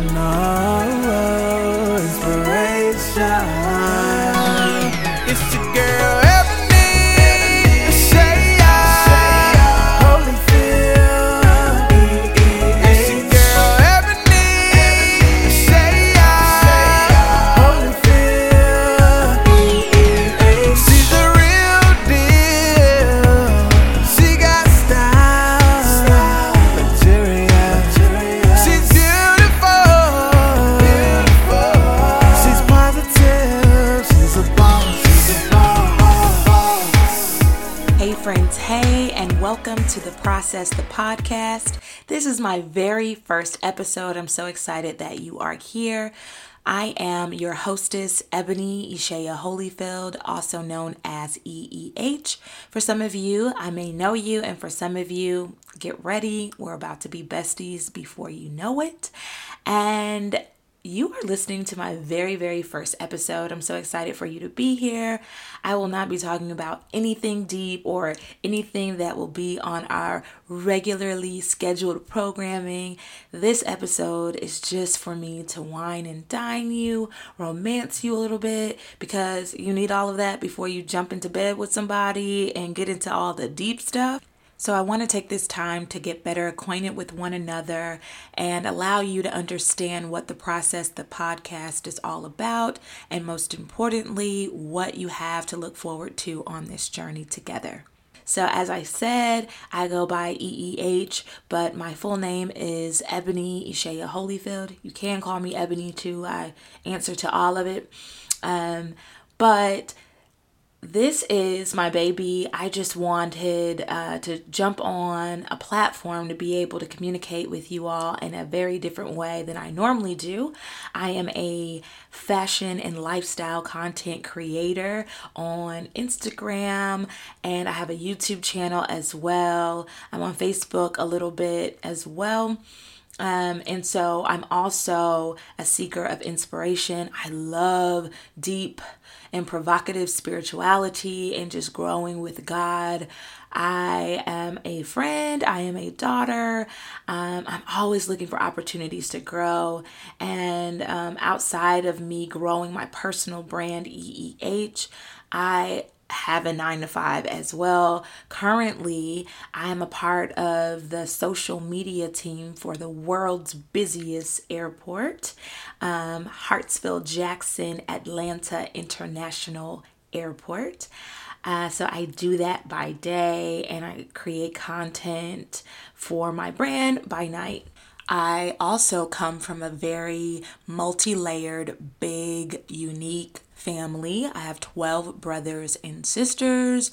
no inspiration. It's your girl Ebony Ishea Holyfield. It's your girl Ebony Ishea Holyfield. She's the real deal. She got style, material. She's beautiful. She's positive. She's a boss. Hey friends, hey, and welcome to The Process, the podcast. This is my very first episode. I'm so excited that you are here. I am your hostess, Ebony Ishea Holyfield, also known as EEH. For some of you, I may know you, and for some of you, get ready. We're about to be besties before you know it. And you are listening to my very, very first episode. I'm so excited for you to be here. I will not be talking about anything deep or anything that will be on our regularly scheduled programming. This episode is just for me to wine and dine you, romance you a little bit, because you need all of that before you jump into bed with somebody and get into all the deep stuff. So I want to take this time to get better acquainted with one another and allow you to understand what The Process, the podcast, is all about, and most importantly, what you have to look forward to on this journey together. So as I said, I go by EEH, but my full name is Ebony Ishea Holyfield. You can call me Ebony too. I answer to all of it. But this is my baby. I just wanted to jump on a platform to be able to communicate with you all in a very different way than I normally do. I am a fashion and lifestyle content creator on Instagram, and I have a YouTube channel as well. I'm on Facebook a little bit as well. And so I'm also a seeker of inspiration. I love deep and provocative spirituality and just growing with God. I am a friend. I am a daughter. I'm always looking for opportunities to grow. And outside of me growing my personal brand, EEH, I have a 9-to-5 as well. Currently, I'm a part of the social media team for the world's busiest airport, Hartsfield Jackson Atlanta International Airport. So I do that by day, and I create content for my brand by night. I also come from a very multi-layered, big, unique family. I have 12 brothers and sisters.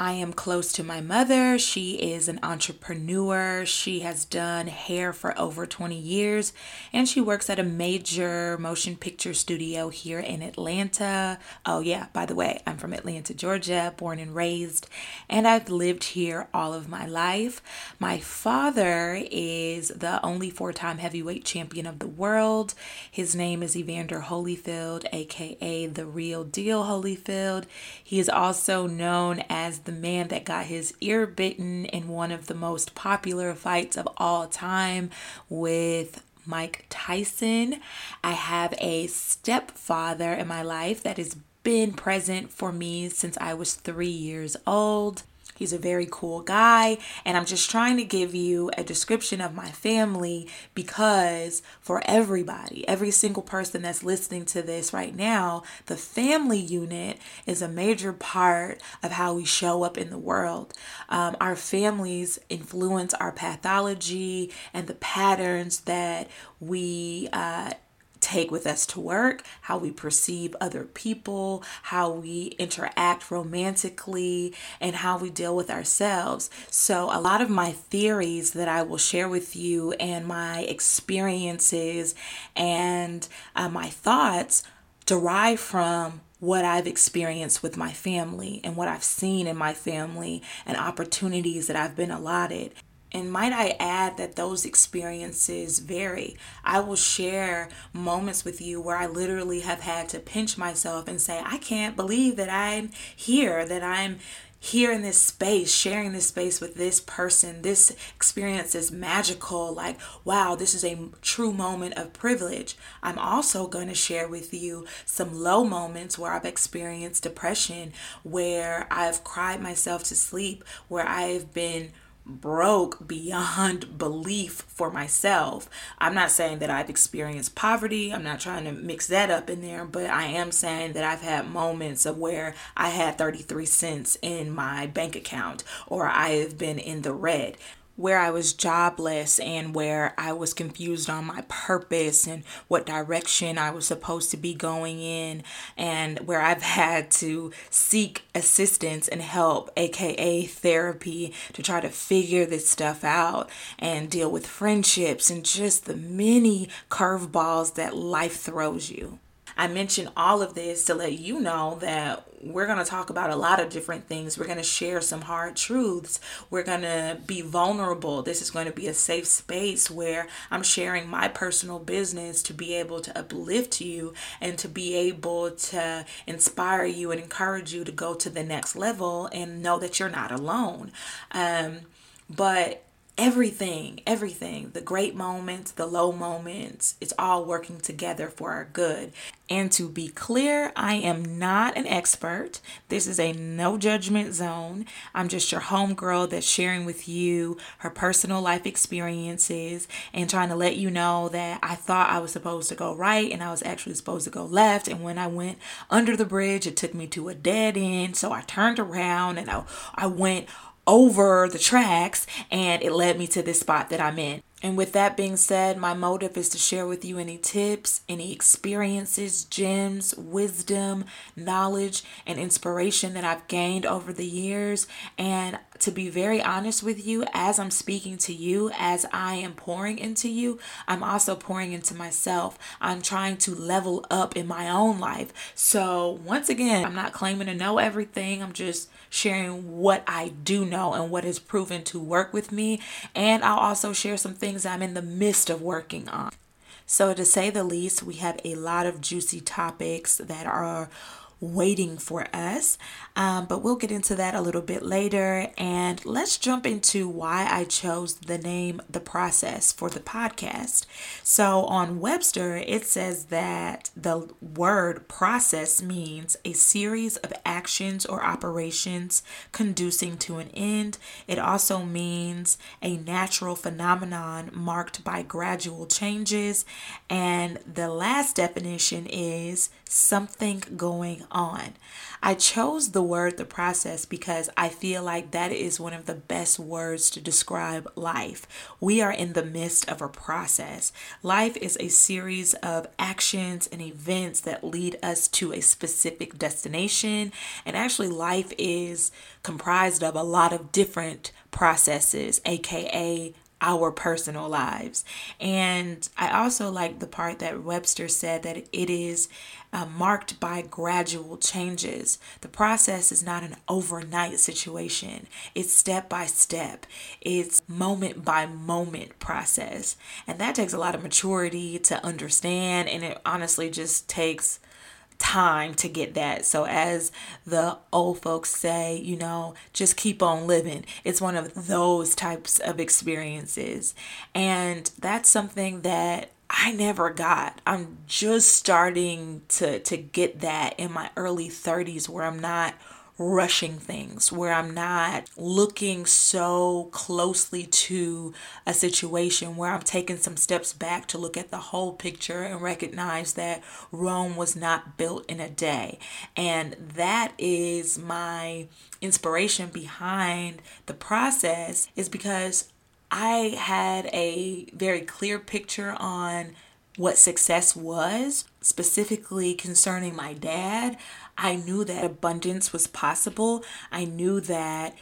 I am close to my mother. She is an entrepreneur. She has done hair for over 20 years, and she works at a major motion picture studio here in Atlanta. Oh yeah, by the way, I'm from Atlanta, Georgia, born and raised, and I've lived here all of my life. My father is the only 4-time heavyweight champion of the world. His name is Evander Holyfield, aka The Real Deal Holyfield. He is also known as the man that got his ear bitten in one of the most popular fights of all time with Mike Tyson. I have a stepfather in my life that has been present for me since I was 3 years old. He's a very cool guy, and I'm just trying to give you a description of my family, because for everybody, every single person that's listening to this right now, the family unit is a major part of how we show up in the world. Our families influence our pathology and the patterns that we take with us to work, how we perceive other people, how we interact romantically, and how we deal with ourselves. So a lot of my theories that I will share with you, and my experiences and my thoughts, derive from what I've experienced with my family and what I've seen in my family and opportunities that I've been allotted. And might I add that those experiences vary. I will share moments with you where I literally have had to pinch myself and say, I can't believe that I'm here, that I'm here in this space, sharing this space with this person. This experience is magical. Like, wow, this is a true moment of privilege. I'm also going to share with you some low moments where I've experienced depression, where I've cried myself to sleep, where I've been broke beyond belief for myself. I'm not saying that I've experienced poverty. I'm not trying to mix that up in there, but I am saying that I've had moments of where I had 33 cents in my bank account, or I have been in the red, where I was jobless and where I was confused on my purpose and what direction I was supposed to be going in, and where I've had to seek assistance and help, aka therapy, to try to figure this stuff out and deal with friendships and just the many curveballs that life throws you. I mention all of this to let you know that we're going to talk about a lot of different things. We're going to share some hard truths. We're going to be vulnerable. This is going to be a safe space where I'm sharing my personal business to be able to uplift you and to be able to inspire you and encourage you to go to the next level and know that you're not alone. But everything, the great moments, the low moments, it's all working together for our good. And to be clear, I am not an expert. This is a no judgment zone. I'm just your homegirl that's sharing with you her personal life experiences and trying to let you know that I thought I was supposed to go right and I was actually supposed to go left. And when I went under the bridge, it took me to a dead end. So I turned around and I went over the tracks and it led me to this spot that I'm in. And with that being said, my motive is to share with you any tips, any experiences, gems, wisdom, knowledge, and inspiration that I've gained over the years. And to be very honest with you, as I'm speaking to you, as I am pouring into you, I'm also pouring into myself. I'm trying to level up in my own life. So once again, I'm not claiming to know everything. I'm just sharing what I do know and what has proven to work with me. And I'll also share some things I'm in the midst of working on. So to say the least, we have a lot of juicy topics that are waiting for us, but we'll get into that a little bit later. And let's jump into why I chose the name The Process for the podcast. So on Webster, it says that the word process means a series of actions or operations conducing to an end. It also means a natural phenomenon marked by gradual changes. And the last definition is something going on. I chose the word the process because I feel like that is one of the best words to describe life. We are in the midst of a process. Life is a series of actions and events that lead us to a specific destination. And actually, life is comprised of a lot of different processes, aka our personal lives. And I also like the part that Webster said that it is marked by gradual changes. The process is not an overnight situation. It's step by step. It's moment by moment process. And that takes a lot of maturity to understand. And it honestly just takes time to get that. So as the old folks say, just keep on living. It's one of those types of experiences. And that's something that I never got. I'm just starting to get that in my early 30s, where I'm not rushing things, where I'm not looking so closely to a situation, where I'm taking some steps back to look at the whole picture and recognize that Rome was not built in a day. And that is my inspiration behind the process, is because I had a very clear picture on what success was, specifically concerning my dad. I knew that abundance was possible. I knew that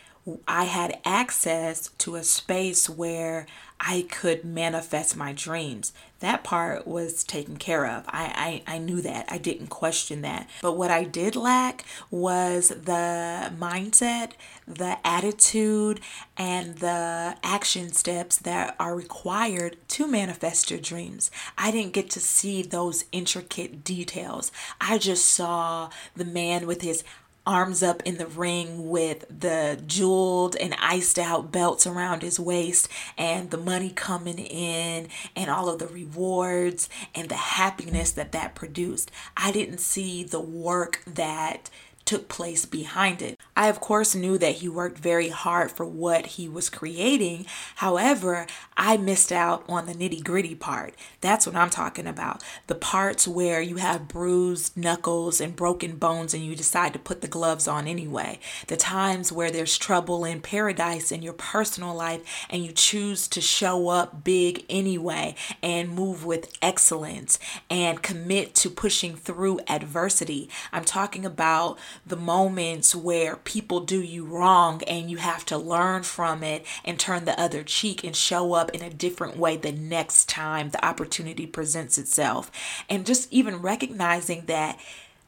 I had access to a space where I could manifest my dreams. That part was taken care of. I knew that. I didn't question that. But what I did lack was the mindset, the attitude, and the action steps that are required to manifest your dreams. I didn't get to see those intricate details. I just saw the man with his arms up in the ring with the jeweled and iced out belts around his waist, and the money coming in and all of the rewards and the happiness that that produced. I didn't see the work that took place behind it. I, of course, knew that he worked very hard for what he was creating. However, I missed out on the nitty-gritty part. That's what I'm talking about. The parts where you have bruised knuckles and broken bones and you decide to put the gloves on anyway. The times where there's trouble in paradise in your personal life and you choose to show up big anyway and move with excellence and commit to pushing through adversity. I'm talking about the moments where people do you wrong and you have to learn from it and turn the other cheek and show up in a different way the next time the opportunity presents itself. And just even recognizing that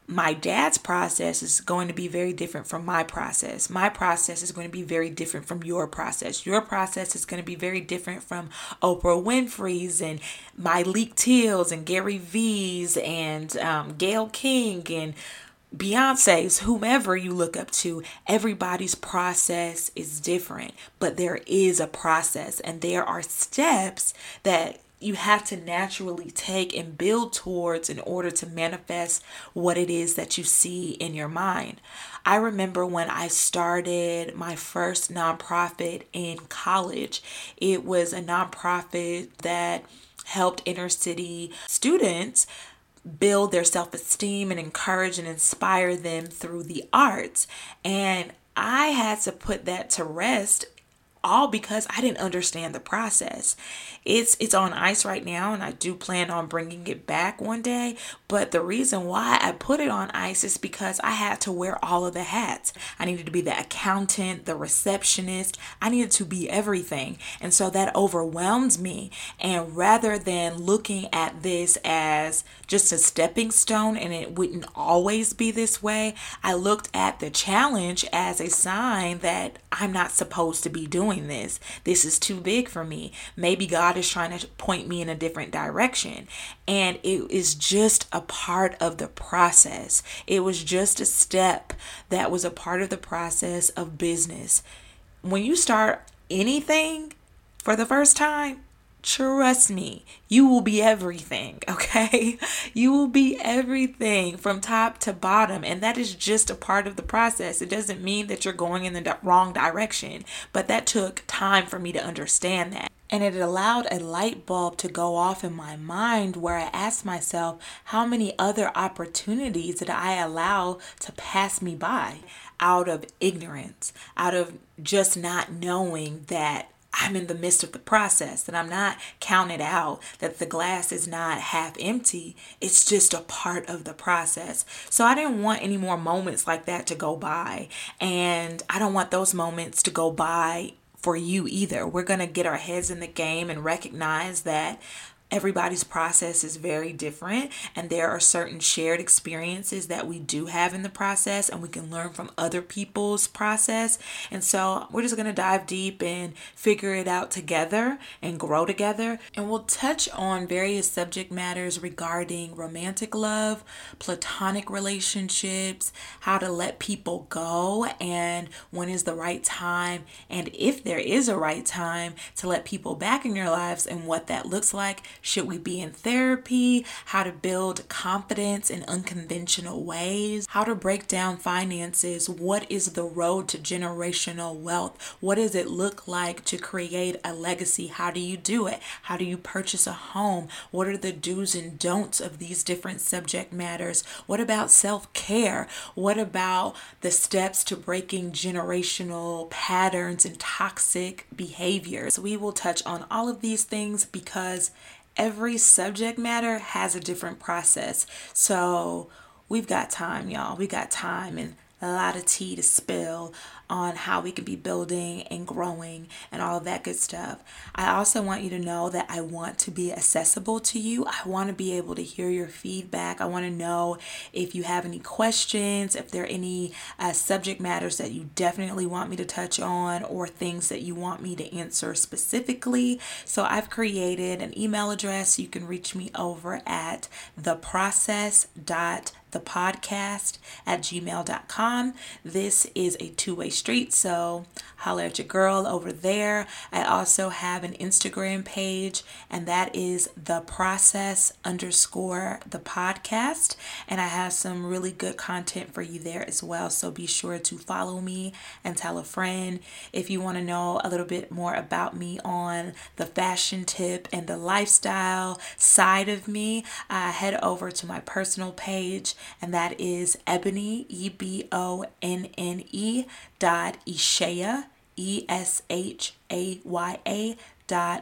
my dad's process is going to be very different from my process. My process is going to be very different from your process. Your process is going to be very different from Oprah Winfrey's and Myleek Teals and Gary V's and Gayle King and Beyonce's, whomever you look up to. Everybody's process is different, but there is a process and there are steps that you have to naturally take and build towards in order to manifest what it is that you see in your mind. I remember when I started my first nonprofit in college, it was a nonprofit that helped inner city students build their self-esteem and encourage and inspire them through the arts. And I had to put that to rest, all because I didn't understand the process. It's on ice right now, and I do plan on bringing it back one day. But the reason why I put it on ice is because I had to wear all of the hats. I needed to be the accountant, the receptionist. I needed to be everything. And so that overwhelmed me. And rather than looking at this as just a stepping stone and it wouldn't always be this way, I looked at the challenge as a sign that I'm not supposed to be doing this. This is too big for me. Maybe God is trying to point me in a different direction. And it is just a part of the process. It was just a step that was a part of the process of business. When you start anything for the first time, trust me, you will be everything, okay? You will be everything from top to bottom, and that is just a part of the process. It doesn't mean that you're going in the wrong direction, but that took time for me to understand that. And it allowed a light bulb to go off in my mind where I asked myself, how many other opportunities did I allow to pass me by out of ignorance, out of just not knowing that I'm in the midst of the process, that I'm not counted out, that the glass is not half empty. It's just a part of the process. So I didn't want any more moments like that to go by. And I don't want those moments to go by for you either. We're going to get our heads in the game and recognize that everybody's process is very different, and there are certain shared experiences that we do have in the process, and we can learn from other people's process. And so we're just going to dive deep and figure it out together and grow together. And we'll touch on various subject matters regarding romantic love, platonic relationships, how to let people go, and when is the right time, and if there is a right time to let people back in your lives and what that looks like. Should we be in therapy? How to build confidence in unconventional ways? How to break down finances? What is the road to generational wealth? What does it look like to create a legacy? How do you do it? How do you purchase a home? What are the do's and don'ts of these different subject matters? What about self-care? What about the steps to breaking generational patterns and toxic behaviors? We will touch on all of these things because every subject matter has a different process. So we've got time, y'all. We got time and a lot of tea to spill on how we can be building and growing and all of that good stuff. I also want you to know that I want to be accessible to you. I want to be able to hear your feedback. I want to know if you have any questions, if there are any subject matters that you definitely want me to touch on or things that you want me to answer specifically. So I've created an email address. You can reach me over at theprocess.com. thepodcast@gmail.com. This is a two-way street, so holler at your girl over there. I also have an Instagram page, and that is theprocess_thepodcast, and I have some really good content for you there as well, so be sure to follow me and tell a friend. If you want to know a little bit more about me on the fashion tip and the lifestyle side of me, head over to my personal page, and that is Ebony, EBONNE .Ishea, ESHAYA Holyfield,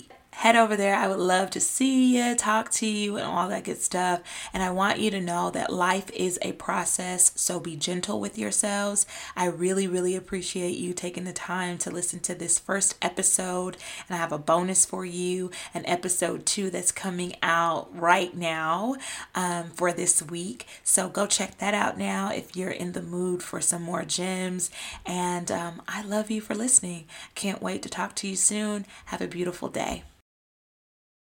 HOLYFIELD. Head over there. I would love to see you, talk to you, and all that good stuff. And I want you to know that life is a process, so be gentle with yourselves. I really, really appreciate you taking the time to listen to this first episode. And I have a bonus for you, an episode 2 that's coming out right now for this week. So go check that out now if you're in the mood for some more gems. And I love you for listening. Can't wait to talk to you soon. Have a beautiful day.